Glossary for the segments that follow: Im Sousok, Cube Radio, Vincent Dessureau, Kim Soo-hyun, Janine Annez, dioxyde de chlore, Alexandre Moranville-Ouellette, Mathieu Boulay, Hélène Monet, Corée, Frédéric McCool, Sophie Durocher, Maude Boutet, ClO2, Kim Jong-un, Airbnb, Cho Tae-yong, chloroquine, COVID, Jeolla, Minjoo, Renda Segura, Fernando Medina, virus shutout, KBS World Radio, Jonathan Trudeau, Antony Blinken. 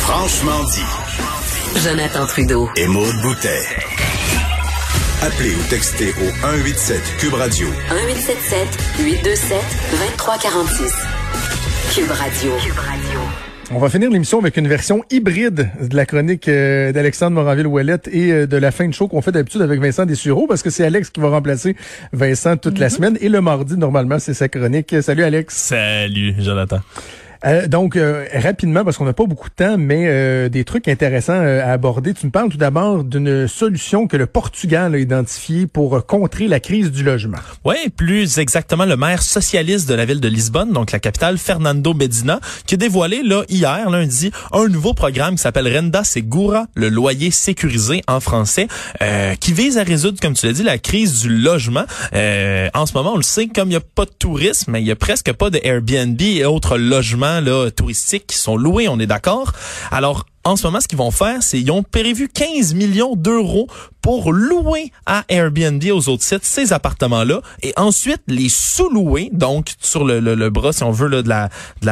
Franchement dit. Jonathan Trudeau et Maude Boutet. Appelez ou textez au 187 Cube Radio. 1877 827 2346. Cube Radio. Cube Radio. On va finir l'émission avec une version hybride de la chronique d'Alexandre Moranville-Ouellette et de la fin de show qu'on fait d'habitude avec Vincent Dessureau, parce que c'est Alex qui va remplacer Vincent toute la semaine, et le mardi normalement c'est sa chronique. Salut Alex. Salut Jonathan. Donc, rapidement, parce qu'on n'a pas beaucoup de temps, mais des trucs intéressants à aborder. Tu me parles tout d'abord d'une solution que le Portugal a identifiée pour contrer la crise du logement. Oui, plus exactement le maire socialiste de la ville de Lisbonne, donc la capitale, Fernando Medina, qui a dévoilé hier, lundi, un nouveau programme qui s'appelle Renda Segura, le loyer sécurisé en français, qui vise à résoudre, comme tu l'as dit, la crise du logement. En ce moment, on le sait, comme il n'y a pas de tourisme, il n'y a presque pas de Airbnb et autres logements touristiques qui sont loués, on est d'accord. Alors, en ce moment, ce qu'ils vont faire, c'est ils ont prévu 15 millions d'euros pour louer à Airbnb, aux autres sites, ces appartements-là, et ensuite les sous-louer, donc sur le bras, si on veut, là, de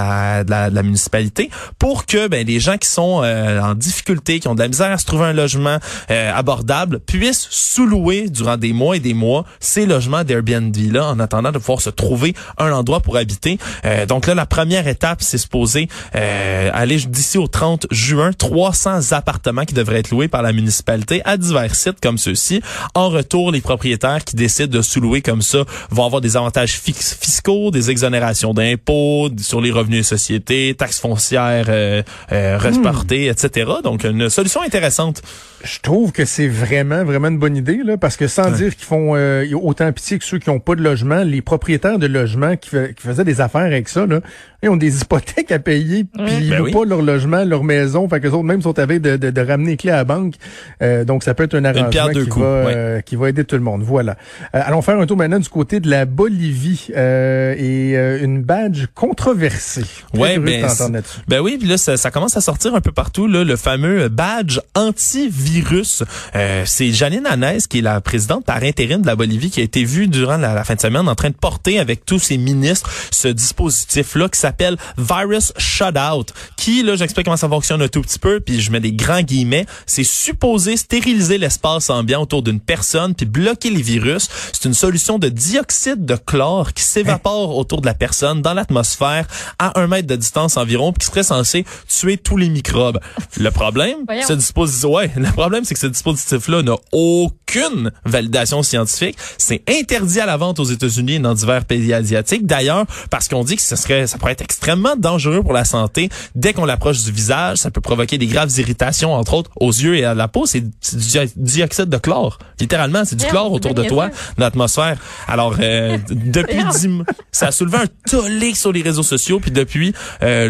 la municipalité, pour que les gens qui sont en difficulté, qui ont de la misère à se trouver un logement abordable, puissent sous-louer durant des mois ces logements d'Airbnb-là, en attendant de pouvoir se trouver un endroit pour habiter. Donc là, la première étape, c'est supposé aller d'ici au 30 juin, 300 appartements qui devraient être loués par la municipalité à divers sites comme ceux-ci. En retour, les propriétaires qui décident de sous-louer comme ça vont avoir des avantages fiscaux, des exonérations d'impôts sur les revenus et sociétés, taxes foncières reportées, etc. Donc, une solution intéressante. Je trouve que c'est vraiment, vraiment une bonne idée, là, parce que sans dire qu'ils font autant pitié que ceux qui n'ont pas de logement, les propriétaires de logements qui faisaient des affaires avec ça, là, ils ont des hypothèques à payer, puis ils louent pas leur logement, leur maison, fait que les autres même sont à veille de ramener les clés à la banque. Donc, ça peut être un arrangement qui va aider tout le monde. Voilà. Allons faire un tour maintenant du côté de la Bolivie et une badge controversée. Oui, puis là, ça commence à sortir un peu partout, là, le fameux badge anti-virus. C'est Janine Annez, qui est la présidente par intérim de la Bolivie, qui a été vue durant la fin de semaine en train de porter avec tous ses ministres ce dispositif-là qui s'appelle virus shutout, qui, là, j'explique comment ça fonctionne un tout petit peu, puis je mets des grands guillemets. C'est supposé stériliser l'espace ambiant autour d'une personne puis bloquer les virus. C'est une solution de dioxyde de chlore qui s'évapore autour de la personne dans l'atmosphère à 1 mètre de distance environ, puis qui serait censé tuer tous les microbes. Le problème, c'est que ce dispositif-là n'a aucune validation scientifique. C'est interdit à la vente aux États-Unis et dans divers pays asiatiques. D'ailleurs, parce qu'on dit que ça pourrait être extrêmement dangereux pour la santé. Dès qu'on l'approche du visage, ça peut provoquer des graves irritations, entre autres, aux yeux et à la peau. C'est du dioxyde de chlore. Littéralement, c'est du chlore autour de toi, dans l'atmosphère. Alors, depuis ça a soulevé un tollé sur les réseaux sociaux, puis depuis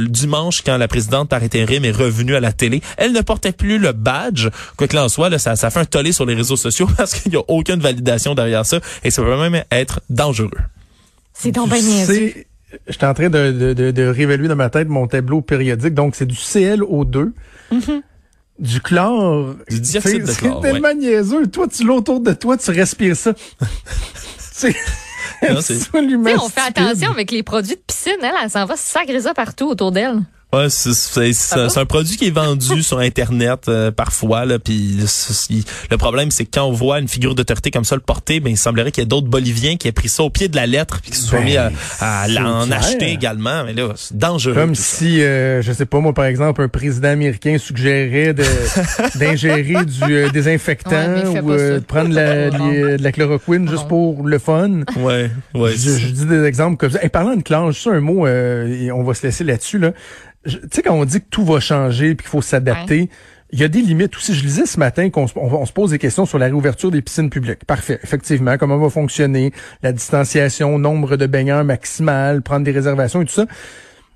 dimanche, quand la présidente par intérim est revenue à la télé, elle ne portait plus le badge. Quoi que l'en soit, là, ça fait un tollé sur les réseaux sociaux parce qu'il n'y a aucune validation derrière ça, et ça peut même être dangereux. C'est donc bien niaiseux. J'étais en train de réévaluer dans ma tête mon tableau périodique. Donc, c'est du ClO2, du chlore. Du dioxyde de chlore, c'est tellement niaiseux. Toi, tu l'as autour de toi, tu respires ça. c'est absolument stupide. On fait attention avec les produits de piscine. Elle s'en va sacrer ça partout autour d'elle. Ouais, c'est un produit qui est vendu sur Internet parfois, là. Puis le problème, c'est que quand on voit une figure d'autorité comme ça le porter, il semblerait qu'il y ait d'autres Boliviens qui aient pris ça au pied de la lettre puis qui se soient mis à en acheter également. Mais là, c'est dangereux. Comme si, je sais pas moi, par exemple, un président américain suggérait d'ingérer du désinfectant ou de prendre de la chloroquine juste pour le fun. Ouais. Je dis des exemples comme ça. Et parlant de chlore, juste un mot, et on va se laisser là-dessus, là. Tu sais, quand on dit que tout va changer puis qu'il faut s'adapter, il y a des limites aussi. Je lisais ce matin qu'on se pose des questions sur la réouverture des piscines publiques. Parfait. Effectivement, comment va fonctionner la distanciation, nombre de baigneurs maximal, prendre des réservations et tout ça.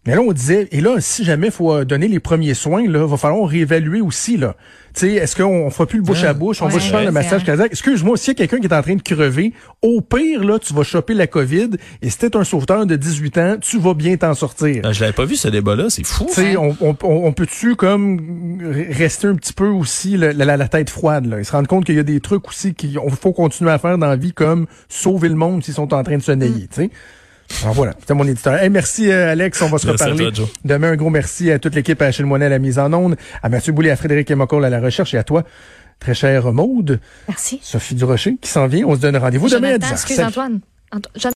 Mais là, on disait, et là, si jamais il faut donner les premiers soins, il va falloir réévaluer aussi, là. Tu sais, est-ce qu'on fera plus le bouche à bouche, on va juste faire le massage cardiaque? Excuse-moi, s'il y a quelqu'un qui est en train de crever, au pire, là, tu vas choper la COVID, et si t'es un sauveteur de 18 ans, tu vas bien t'en sortir. Ben, je l'avais pas vu, ce débat-là, c'est fou. Tu sais, on peut-tu, comme, rester un petit peu aussi la tête froide, là? Ils se rendent compte qu'il y a des trucs aussi qu'il faut continuer à faire dans la vie, comme sauver le monde s'ils sont en train de se nailler, tu sais. Alors voilà, c'était mon éditeur. Hey, merci Alex, on va se reparler demain. Un gros merci à toute l'équipe, à Hélène Monet à la mise en onde, à Mathieu Boulay, à Frédéric McCool à la recherche et à toi, très chère Maude. Merci. Sophie Durocher qui s'en vient, on se donne rendez-vous demain à 10h. Excuse Antoine.